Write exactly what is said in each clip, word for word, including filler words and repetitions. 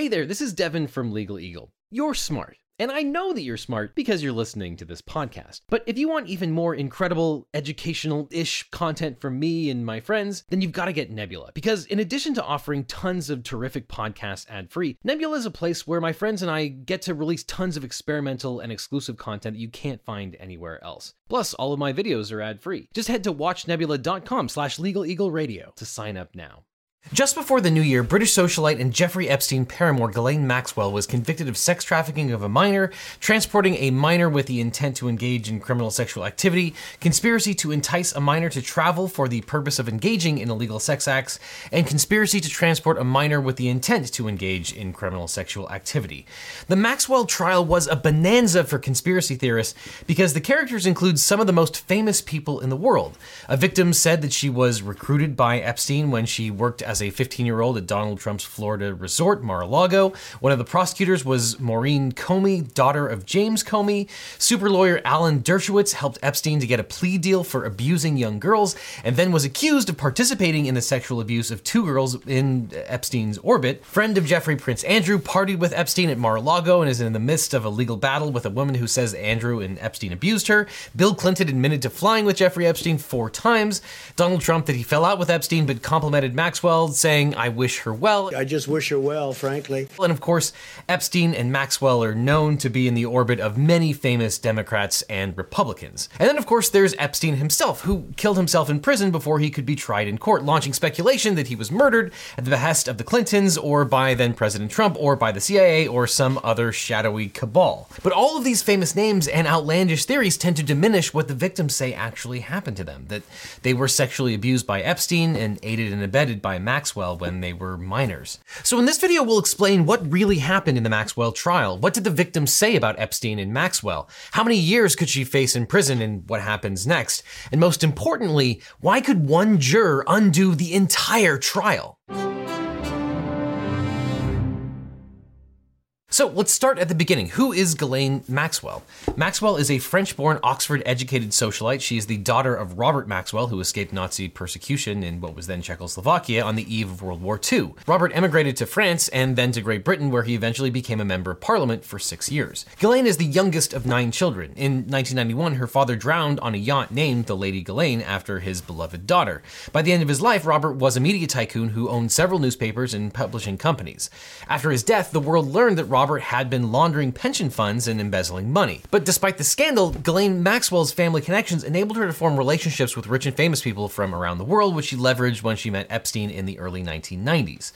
Hey there, this is Devin from Legal Eagle. You're smart. And I know that you're smart because you're listening to this podcast. But if you want even more incredible, educational-ish content from me and my friends, then you've got to get Nebula. Because in addition to offering tons of terrific podcasts ad-free, Nebula is a place where my friends and I get to release tons of experimental and exclusive content that you can't find anywhere else. Plus, all of my videos are ad-free. Just head to watchnebula.com slash legaleagleradio to sign up now. Just before the new year, British socialite and Jeffrey Epstein paramour Ghislaine Maxwell was convicted of sex trafficking of a minor, transporting a minor with the intent to engage in criminal sexual activity, conspiracy to entice a minor to travel for the purpose of engaging in illegal sex acts, and conspiracy to transport a minor with the intent to engage in criminal sexual activity. The Maxwell trial was a bonanza for conspiracy theorists because the characters include some of the most famous people in the world. A victim said that she was recruited by Epstein when she worked at as a fifteen-year-old at Donald Trump's Florida resort, Mar-a-Lago. One of the prosecutors was Maureen Comey, daughter of James Comey. Super lawyer Alan Dershowitz helped Epstein to get a plea deal for abusing young girls and then was accused of participating in the sexual abuse of two girls in Epstein's orbit. Friend of Jeffrey, Prince Andrew, partied with Epstein at Mar-a-Lago and is in the midst of a legal battle with a woman who says Andrew and Epstein abused her. Bill Clinton admitted to flying with Jeffrey Epstein four times. Donald Trump that he fell out with Epstein but complimented Maxwell, saying, I wish her well. I just wish her well, frankly. And of course, Epstein and Maxwell are known to be in the orbit of many famous Democrats and Republicans. And then, of course, there's Epstein himself, who killed himself in prison before he could be tried in court, launching speculation that he was murdered at the behest of the Clintons or by then President Trump or by the C I A or some other shadowy cabal. But all of these famous names and outlandish theories tend to diminish what the victims say actually happened to them, that they were sexually abused by Epstein and aided and abetted by Maxwell when they were minors. So in this video, we'll explain what really happened in the Maxwell trial. What did the victims say about Epstein and Maxwell? How many years could she face in prison and what happens next? And most importantly, why could one juror undo the entire trial? So let's start at the beginning. Who is Ghislaine Maxwell? Maxwell is a French-born, Oxford-educated socialite. She is the daughter of Robert Maxwell, who escaped Nazi persecution in what was then Czechoslovakia on the eve of World War Two. Robert emigrated to France and then to Great Britain, where he eventually became a member of parliament for six years. Ghislaine is the youngest of nine children. In nineteen ninety-one, her father drowned on a yacht named the Lady Ghislaine after his beloved daughter. By the end of his life, Robert was a media tycoon who owned several newspapers and publishing companies. After his death, the world learned that Robert had been laundering pension funds and embezzling money. But despite the scandal, Ghislaine Maxwell's family connections enabled her to form relationships with rich and famous people from around the world, which she leveraged when she met Epstein in the early nineteen nineties.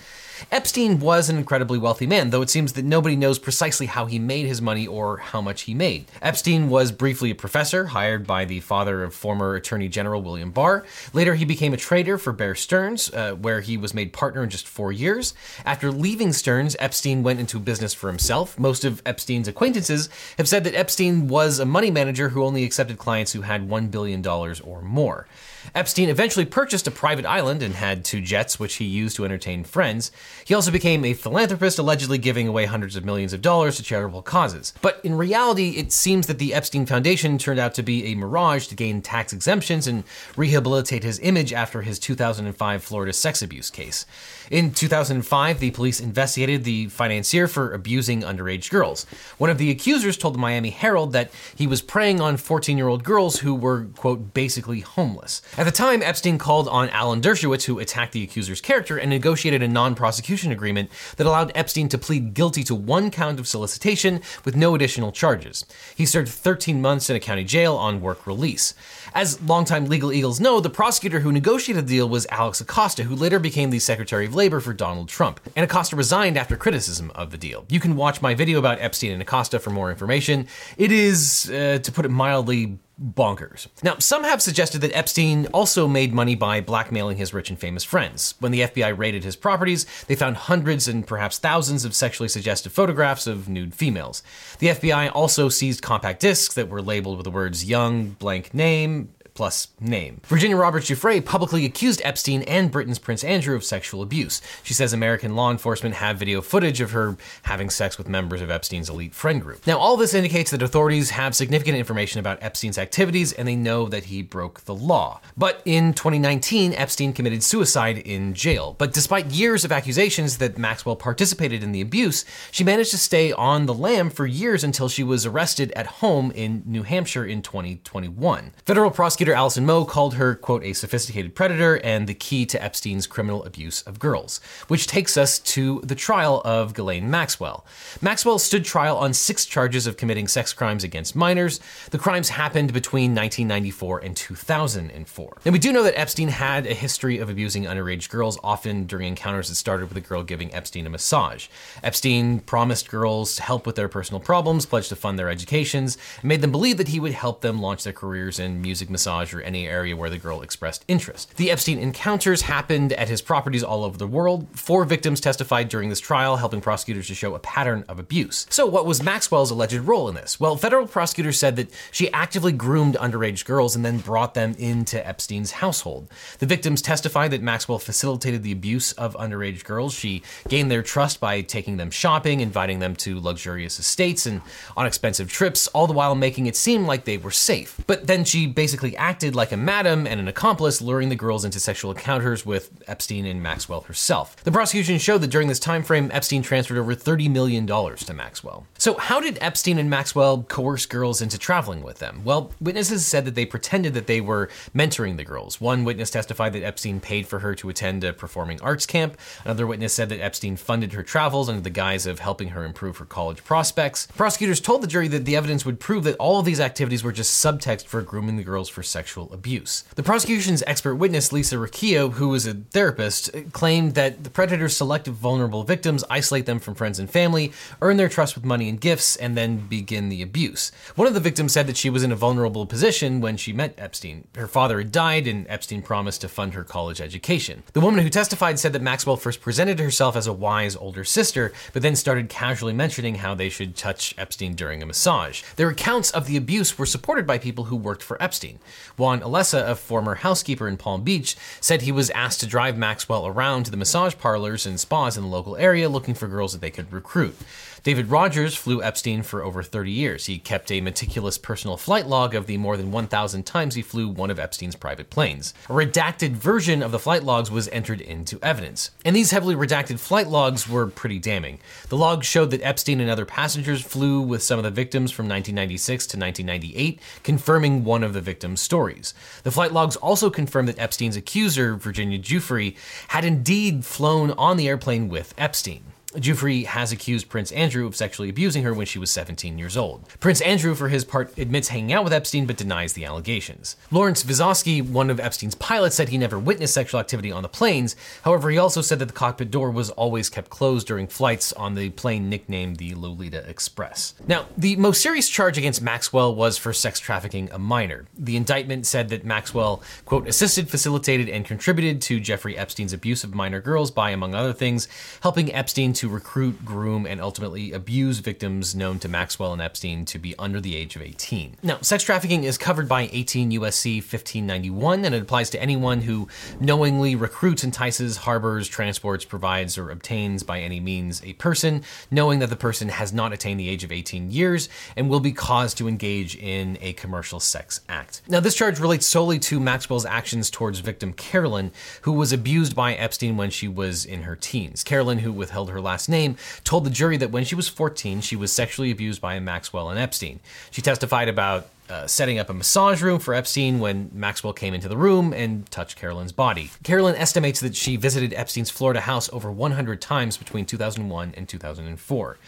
Epstein was an incredibly wealthy man, though it seems that nobody knows precisely how he made his money or how much he made. Epstein was briefly a professor, hired by the father of former Attorney General William Barr. Later, he became a trader for Bear Stearns, uh, where he was made partner in just four years. After leaving Stearns, Epstein went into business for himself. Most of Epstein's acquaintances have said that Epstein was a money manager who only accepted clients who had one billion dollars or more. Epstein eventually purchased a private island and had two jets, which he used to entertain friends. He also became a philanthropist, allegedly giving away hundreds of millions of dollars to charitable causes. But in reality, it seems that the Epstein Foundation turned out to be a mirage to gain tax exemptions and rehabilitate his image after his two thousand five Florida sex abuse case. In two thousand five, the police investigated the financier for abusing underage girls. One of the accusers told the Miami Herald that he was preying on fourteen-year-old girls who were, quote, basically homeless. At the time, Epstein called on Alan Dershowitz, who attacked the accuser's character, and negotiated a non-prosecution agreement that allowed Epstein to plead guilty to one count of solicitation with no additional charges. He served thirteen months in a county jail on work release. As longtime Legal Eagles know, the prosecutor who negotiated the deal was Alex Acosta, who later became the Secretary of Labor for Donald Trump. And Acosta resigned after criticism of the deal. You can watch my video about Epstein and Acosta for more information. It is, uh, to put it mildly, bonkers. Now, some have suggested that Epstein also made money by blackmailing his rich and famous friends. When the F B I raided his properties, they found hundreds and perhaps thousands of sexually suggestive photographs of nude females. The F B I also seized compact discs that were labeled with the words young, blank name, plus name. Virginia Roberts Giuffre publicly accused Epstein and Britain's Prince Andrew of sexual abuse. She says American law enforcement have video footage of her having sex with members of Epstein's elite friend group. Now, all this indicates that authorities have significant information about Epstein's activities, and they know that he broke the law. But in twenty nineteen, Epstein committed suicide in jail. But despite years of accusations that Maxwell participated in the abuse, she managed to stay on the lam for years until she was arrested at home in New Hampshire in twenty twenty-one. Federal prosecutor Alison Moe called her, quote, a sophisticated predator and the key to Epstein's criminal abuse of girls, which takes us to the trial of Ghislaine Maxwell. Maxwell stood trial on six charges of committing sex crimes against minors. The crimes happened between nineteen ninety-four and two thousand four. Now, we do know that Epstein had a history of abusing underage girls, often during encounters that started with a girl giving Epstein a massage. Epstein promised girls help with their personal problems, pledged to fund their educations, and made them believe that he would help them launch their careers in music, massage, or any area where the girl expressed interest. The Epstein encounters happened at his properties all over the world. Four victims testified during this trial, helping prosecutors to show a pattern of abuse. So what was Maxwell's alleged role in this? Well, federal prosecutors said that she actively groomed underage girls and then brought them into Epstein's household. The victims testified that Maxwell facilitated the abuse of underage girls. She gained their trust by taking them shopping, inviting them to luxurious estates and on expensive trips, all the while making it seem like they were safe. But then she basically acted like a madam and an accomplice, luring the girls into sexual encounters with Epstein and Maxwell herself. The prosecution showed that during this time frame, Epstein transferred over thirty million dollars to Maxwell. So how did Epstein and Maxwell coerce girls into traveling with them? Well, witnesses said that they pretended that they were mentoring the girls. One witness testified that Epstein paid for her to attend a performing arts camp. Another witness said that Epstein funded her travels under the guise of helping her improve her college prospects. Prosecutors told the jury that the evidence would prove that all of these activities were just subtext for grooming the girls for sexual abuse. The prosecution's expert witness, Lisa Rakio, who was a therapist, claimed that the predators select vulnerable victims, isolate them from friends and family, earn their trust with money and gifts, and then begin the abuse. One of the victims said that she was in a vulnerable position when she met Epstein. Her father had died, and Epstein promised to fund her college education. The woman who testified said that Maxwell first presented herself as a wise older sister, but then started casually mentioning how they should touch Epstein during a massage. Their accounts of the abuse were supported by people who worked for Epstein. Juan Alessa, a former housekeeper in Palm Beach, said he was asked to drive Maxwell around to the massage parlors and spas in the local area looking for girls that they could recruit. David Rogers flew Epstein for over thirty years. He kept a meticulous personal flight log of the more than one thousand times he flew one of Epstein's private planes. A redacted version of the flight logs was entered into evidence. And these heavily redacted flight logs were pretty damning. The logs showed that Epstein and other passengers flew with some of the victims from nineteen ninety-six to nineteen ninety-eight, confirming one of the victims' stories. The flight logs also confirmed that Epstein's accuser, Virginia Giuffre, had indeed flown on the airplane with Epstein. Giuffre has accused Prince Andrew of sexually abusing her when she was seventeen years old. Prince Andrew, for his part, admits hanging out with Epstein, but denies the allegations. Lawrence Visoski, one of Epstein's pilots, said he never witnessed sexual activity on the planes. However, he also said that the cockpit door was always kept closed during flights on the plane nicknamed the Lolita Express. Now, the most serious charge against Maxwell was for sex trafficking a minor. The indictment said that Maxwell, quote, assisted, facilitated, and contributed to Jeffrey Epstein's abuse of minor girls by, among other things, helping Epstein to To recruit, groom, and ultimately abuse victims known to Maxwell and Epstein to be under the age of eighteen. Now, sex trafficking is covered by eighteen U S C fifteen ninety-one, and it applies to anyone who knowingly recruits, entices, harbors, transports, provides, or obtains by any means a person, knowing that the person has not attained the age of eighteen years and will be caused to engage in a commercial sex act. Now, this charge relates solely to Maxwell's actions towards victim Carolyn, who was abused by Epstein when she was in her teens. Carolyn, who withheld her last name, told the jury that when she was fourteen, she was sexually abused by Maxwell and Epstein. She testified about Uh, setting up a massage room for Epstein when Maxwell came into the room and touched Carolyn's body. Carolyn estimates that she visited Epstein's Florida house over one hundred times between two thousand one and two thousand four.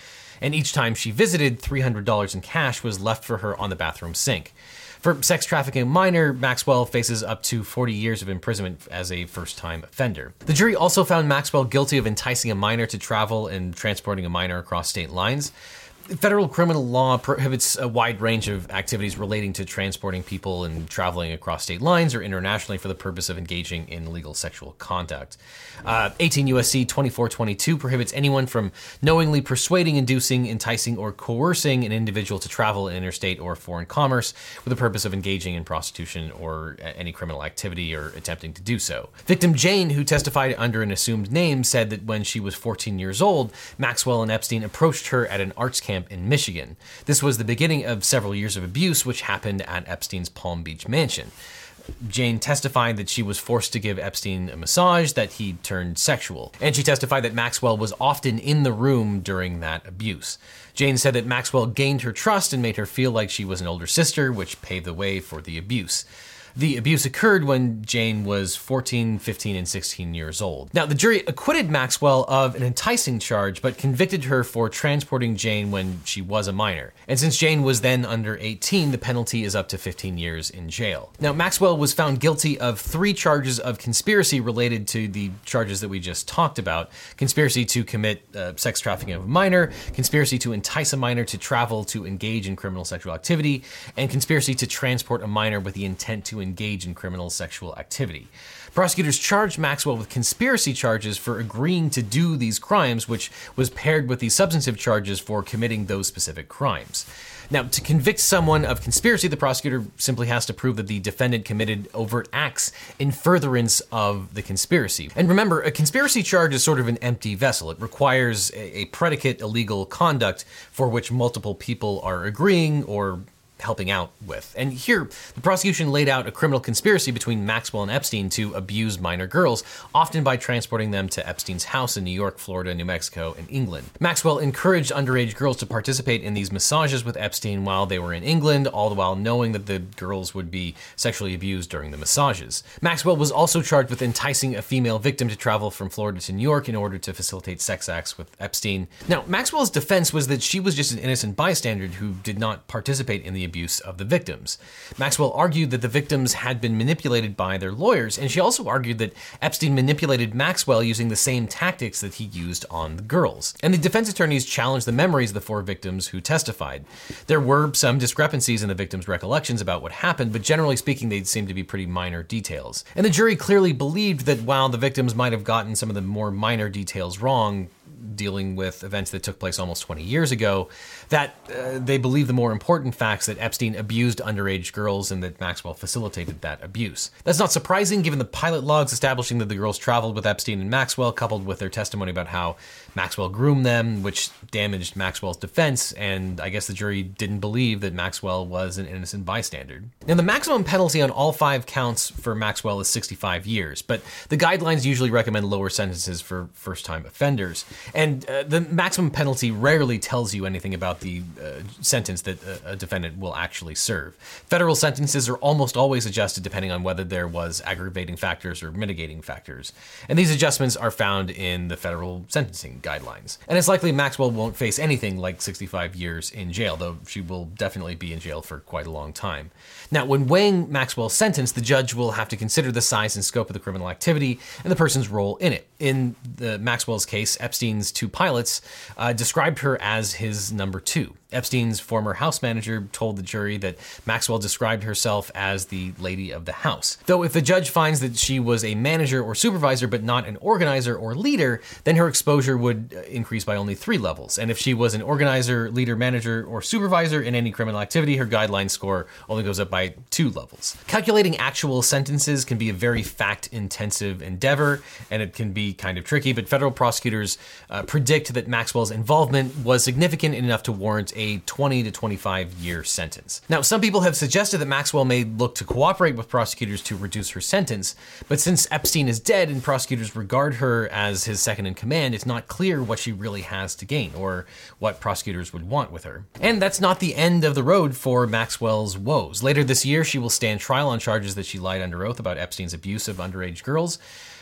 And each time she visited, three hundred dollars in cash was left for her on the bathroom sink. For sex trafficking a minor, Maxwell faces up to forty years of imprisonment as a first-time offender. The jury also found Maxwell guilty of enticing a minor to travel and transporting a minor across state lines. Federal criminal law prohibits a wide range of activities relating to transporting people and traveling across state lines or internationally for the purpose of engaging in illegal sexual conduct. Uh, eighteen U S C twenty-four twenty-two prohibits anyone from knowingly persuading, inducing, enticing, or coercing an individual to travel in interstate or foreign commerce for the purpose of engaging in prostitution or any criminal activity or attempting to do so. Victim Jane, who testified under an assumed name, said that when she was fourteen years old, Maxwell and Epstein approached her at an arts camp in Michigan. This was the beginning of several years of abuse, which happened at Epstein's Palm Beach mansion. Jane testified that she was forced to give Epstein a massage, that he turned sexual. And she testified that Maxwell was often in the room during that abuse. Jane said that Maxwell gained her trust and made her feel like she was an older sister, which paved the way for the abuse. The abuse occurred when Jane was fourteen, fifteen, and sixteen years old. Now, the jury acquitted Maxwell of an enticing charge, but convicted her for transporting Jane when she was a minor. And since Jane was then under eighteen, the penalty is up to fifteen years in jail. Now, Maxwell was found guilty of three charges of conspiracy related to the charges that we just talked about: conspiracy to commit uh, sex trafficking of a minor, conspiracy to entice a minor to travel to engage in criminal sexual activity, and conspiracy to transport a minor with the intent to engage in criminal sexual activity. Prosecutors charged Maxwell with conspiracy charges for agreeing to do these crimes, which was paired with the substantive charges for committing those specific crimes. Now, to convict someone of conspiracy, the prosecutor simply has to prove that the defendant committed overt acts in furtherance of the conspiracy. And remember, a conspiracy charge is sort of an empty vessel. It requires a predicate illegal conduct for which multiple people are agreeing or helping out with. And here, the prosecution laid out a criminal conspiracy between Maxwell and Epstein to abuse minor girls, often by transporting them to Epstein's house in New York, Florida, New Mexico, and England. Maxwell encouraged underage girls to participate in these massages with Epstein while they were in England, all the while knowing that the girls would be sexually abused during the massages. Maxwell was also charged with enticing a female victim to travel from Florida to New York in order to facilitate sex acts with Epstein. Now, Maxwell's defense was that she was just an innocent bystander who did not participate in the abuse of the victims. Maxwell argued that the victims had been manipulated by their lawyers, and she also argued that Epstein manipulated Maxwell using the same tactics that he used on the girls. And the defense attorneys challenged the memories of the four victims who testified. There were some discrepancies in the victims' recollections about what happened, but generally speaking, they seemed to be pretty minor details. And the jury clearly believed that while the victims might have gotten some of the more minor details wrong, dealing with events that took place almost twenty years ago, that uh, they believe the more important facts, that Epstein abused underage girls and that Maxwell facilitated that abuse. That's not surprising given the pilot logs establishing that the girls traveled with Epstein and Maxwell, coupled with their testimony about how Maxwell groomed them, which damaged Maxwell's defense, and I guess the jury didn't believe that Maxwell was an innocent bystander. Now, the maximum penalty on all five counts for Maxwell is sixty-five years, but the guidelines usually recommend lower sentences for first-time offenders. And uh, the maximum penalty rarely tells you anything about the uh, sentence that a, a defendant will actually serve. Federal sentences are almost always adjusted depending on whether there was aggravating factors or mitigating factors. And these adjustments are found in the federal sentencing guidelines. And it's likely Maxwell won't face anything like sixty-five years in jail, though she will definitely be in jail for quite a long time. Now, when weighing Maxwell's sentence, the judge will have to consider the size and scope of the criminal activity and the person's role in it. In the Maxwell's case, Epstein two pilots uh, described her as his number two. Epstein's former house manager told the jury that Maxwell described herself as the lady of the house. Though if the judge finds that she was a manager or supervisor but not an organizer or leader, then her exposure would increase by only three levels. And if she was an organizer, leader, manager, or supervisor in any criminal activity, her guideline score only goes up by two levels. Calculating actual sentences can be a very fact-intensive endeavor, and it can be kind of tricky, but federal prosecutors Uh, predict that Maxwell's involvement was significant enough to warrant a twenty to twenty-five year sentence. Now, some people have suggested that Maxwell may look to cooperate with prosecutors to reduce her sentence, but since Epstein is dead and prosecutors regard her as his second in command, it's not clear what she really has to gain or what prosecutors would want with her. And that's not the end of the road for Maxwell's woes. Later this year, she will stand trial on charges that she lied under oath about Epstein's abuse of underage girls,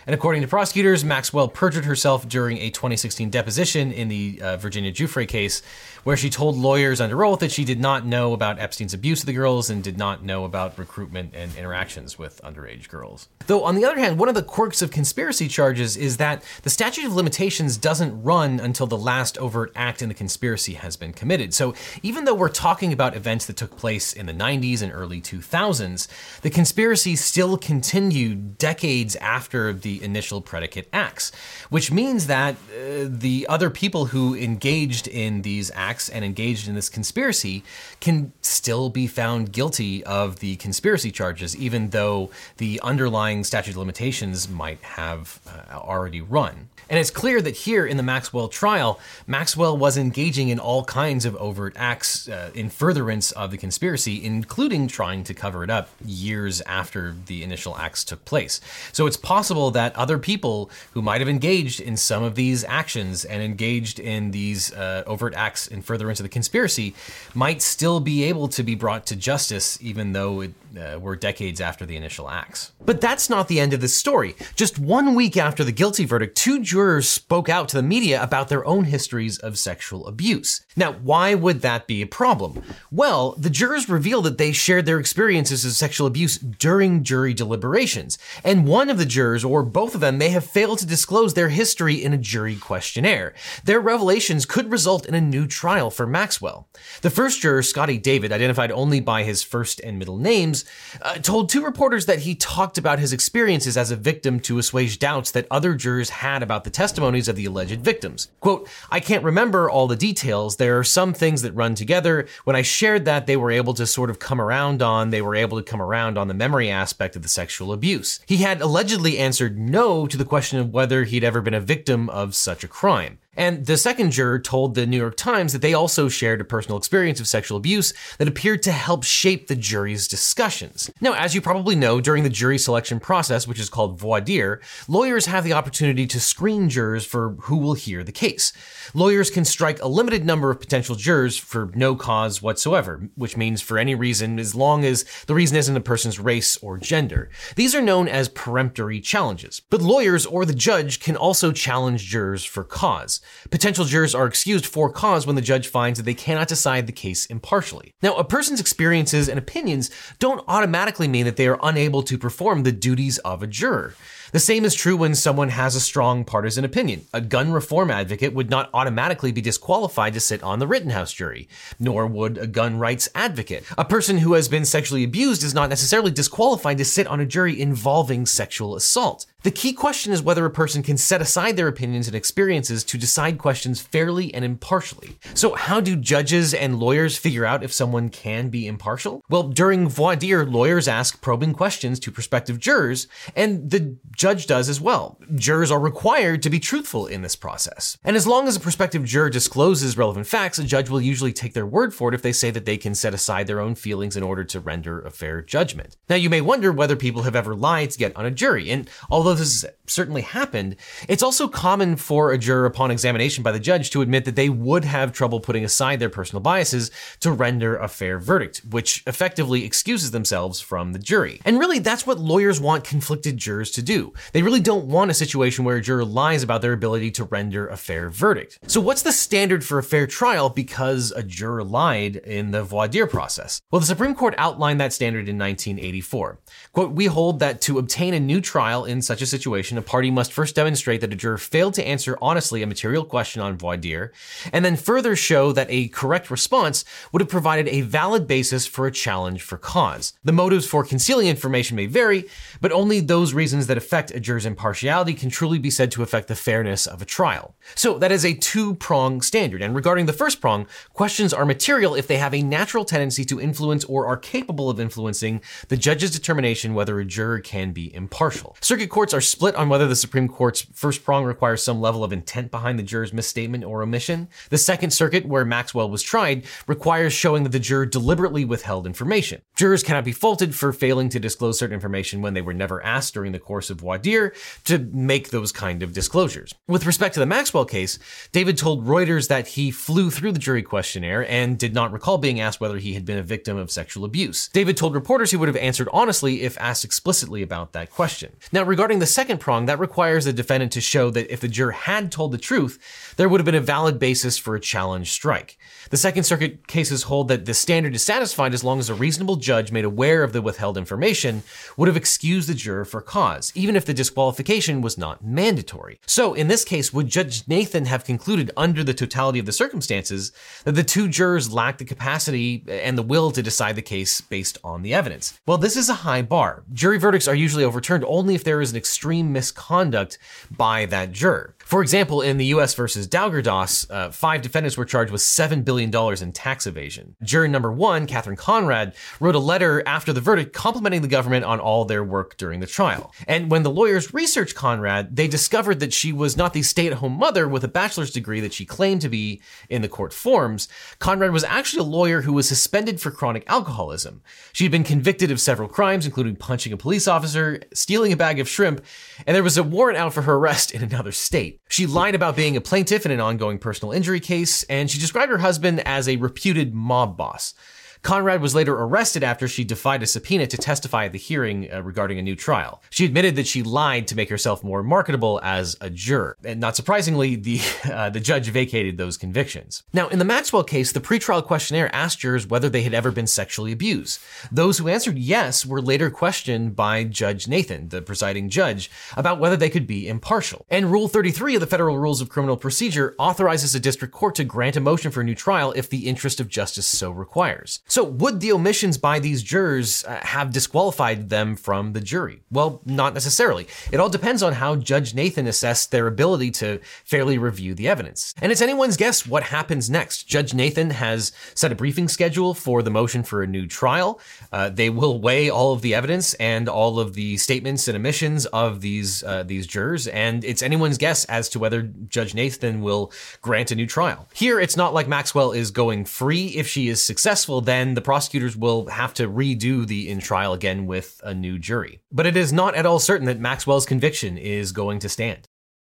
And according to prosecutors, Maxwell perjured herself during a twenty sixteen deposition in the uh, Virginia Giuffre case, where she told lawyers under oath that she did not know about Epstein's abuse of the girls and did not know about recruitment and interactions with underage girls. Though, on the other hand, one of the quirks of conspiracy charges is that the statute of limitations doesn't run until the last overt act in the conspiracy has been committed. So even though we're talking about events that took place in the nineties and early two thousands, the conspiracy still continued decades after the initial predicate acts, which means that uh, the other people who engaged in these acts and engaged in this conspiracy can still be found guilty of the conspiracy charges, even though the underlying statute of limitations might have uh, already run. And it's clear that here in the Maxwell trial, Maxwell was engaging in all kinds of overt acts uh, in furtherance of the conspiracy, including trying to cover it up years after the initial acts took place. So it's possible that other people who might have engaged in some of these actions and engaged in these uh, overt acts in furtherance of the conspiracy might still be able to be brought to justice, even though it uh, were decades after the initial acts. But that's not the end of this story. Just one week after the guilty verdict, two jurors spoke out to the media about their own histories of sexual abuse. Now, why would that be a problem? Well, the jurors revealed that they shared their experiences of sexual abuse during jury deliberations, and one of the jurors, or both of them, may have failed to disclose their history in a jury questionnaire. Their revelations could result in a new trial for Maxwell. The first juror, Scotty David, identified only by his first and middle names, uh, told two reporters that he talked about his experiences as a victim to assuage doubts that other jurors had about the testimonies of the alleged victims. Quote, "I can't remember all the details. There are some things that run together. When I shared that, they were able to sort of come around on, they were able to come around on the memory aspect of the sexual abuse." He had allegedly answered no to the question of whether he'd ever been a victim of such a crime. And the second juror told the New York Times that they also shared a personal experience of sexual abuse that appeared to help shape the jury's discussions. Now, as you probably know, during the jury selection process, which is called voir dire, lawyers have the opportunity to screen jurors for who will hear the case. Lawyers can strike a limited number of potential jurors for no cause whatsoever, which means for any reason, as long as the reason isn't a person's race or gender. These are known as peremptory challenges. But lawyers or the judge can also challenge jurors for cause. Potential jurors are excused for cause when the judge finds that they cannot decide the case impartially. Now, a person's experiences and opinions don't automatically mean that they are unable to perform the duties of a juror. The same is true when someone has a strong partisan opinion. A gun reform advocate would not automatically be disqualified to sit on the Rittenhouse jury, nor would a gun rights advocate. A person who has been sexually abused is not necessarily disqualified to sit on a jury involving sexual assault. The key question is whether a person can set aside their opinions and experiences to decide questions fairly and impartially. So how do judges and lawyers figure out if someone can be impartial? Well, during voir dire, lawyers ask probing questions to prospective jurors, and the judge does as well. Jurors are required to be truthful in this process. And as long as a prospective juror discloses relevant facts, a judge will usually take their word for it if they say that they can set aside their own feelings in order to render a fair judgment. Now, you may wonder whether people have ever lied to get on a jury, and although this has certainly happened, it's also common for a juror upon examination by the judge to admit that they would have trouble putting aside their personal biases to render a fair verdict, which effectively excuses themselves from the jury. And really, that's what lawyers want conflicted jurors to do. They really don't want a situation where a juror lies about their ability to render a fair verdict. So what's the standard for a fair trial because a juror lied in the voir dire process? Well, the Supreme Court outlined that standard in nineteen eighty-four. Quote, "We hold that to obtain a new trial in such a situation, a party must first demonstrate that a juror failed to answer honestly a material question on voir dire, and then further show that a correct response would have provided a valid basis for a challenge for cause. The motives for concealing information may vary, but only those reasons that affect a juror's impartiality can truly be said to affect the fairness of a trial." So that is a two-prong standard, and regarding the first prong, questions are material if they have a natural tendency to influence or are capable of influencing the judge's determination whether a juror can be impartial. Circuit courts are split on whether the Supreme Court's first prong requires some level of intent behind the juror's misstatement or omission. The Second Circuit, where Maxwell was tried, requires showing that the juror deliberately withheld information. Jurors cannot be faulted for failing to disclose certain information when they were never asked during the course of voir dire to make those kind of disclosures. With respect to the Maxwell case, David told Reuters that he flew through the jury questionnaire and did not recall being asked whether he had been a victim of sexual abuse. David told reporters he would have answered honestly if asked explicitly about that question. Now, regarding the second prong, that requires the defendant to show that if the juror had told the truth, there would have been a valid basis for a challenge strike. The Second Circuit cases hold that the standard is satisfied as long as a reasonable judge made aware of the withheld information would have excused the juror for cause, even if the disqualification was not mandatory. So in this case, would Judge Nathan have concluded under the totality of the circumstances that the two jurors lacked the capacity and the will to decide the case based on the evidence? Well, this is a high bar. Jury verdicts are usually overturned only if there is an extreme misconduct by that juror. For example, in the U S versus Daugerdas, uh, five defendants were charged with seven billion dollars in tax evasion. Juror number one, Catherine Conrad, wrote a letter after the verdict complimenting the government on all their work during the trial. And when the lawyers researched Conrad, they discovered that she was not the stay-at-home mother with a bachelor's degree that she claimed to be in the court forms. Conrad was actually a lawyer who was suspended for chronic alcoholism. She had been convicted of several crimes, including punching a police officer, stealing a bag of shrimp, and there was a warrant out for her arrest in another state. She lied about being a plaintiff in an ongoing personal injury case, and she described her husband as a reputed mob boss. Conrad was later arrested after she defied a subpoena to testify at the hearing uh, regarding a new trial. She admitted that she lied to make herself more marketable as a juror. And not surprisingly, the uh, the judge vacated those convictions. Now, in the Maxwell case, the pretrial questionnaire asked jurors whether they had ever been sexually abused. Those who answered yes were later questioned by Judge Nathan, the presiding judge, about whether they could be impartial. And Rule thirty-three of the Federal Rules of Criminal Procedure authorizes a district court to grant a motion for a new trial if the interest of justice so requires. So would the omissions by these jurors have disqualified them from the jury? Well, not necessarily. It all depends on how Judge Nathan assessed their ability to fairly review the evidence. And it's anyone's guess what happens next. Judge Nathan has set a briefing schedule for the motion for a new trial. Uh, they will weigh all of the evidence and all of the statements and omissions of these, uh, these jurors. And it's anyone's guess as to whether Judge Nathan will grant a new trial. Here, it's not like Maxwell is going free. If she is successful, then And the prosecutors will have to redo the in trial again with a new jury. But it is not at all certain that Maxwell's conviction is going to stand.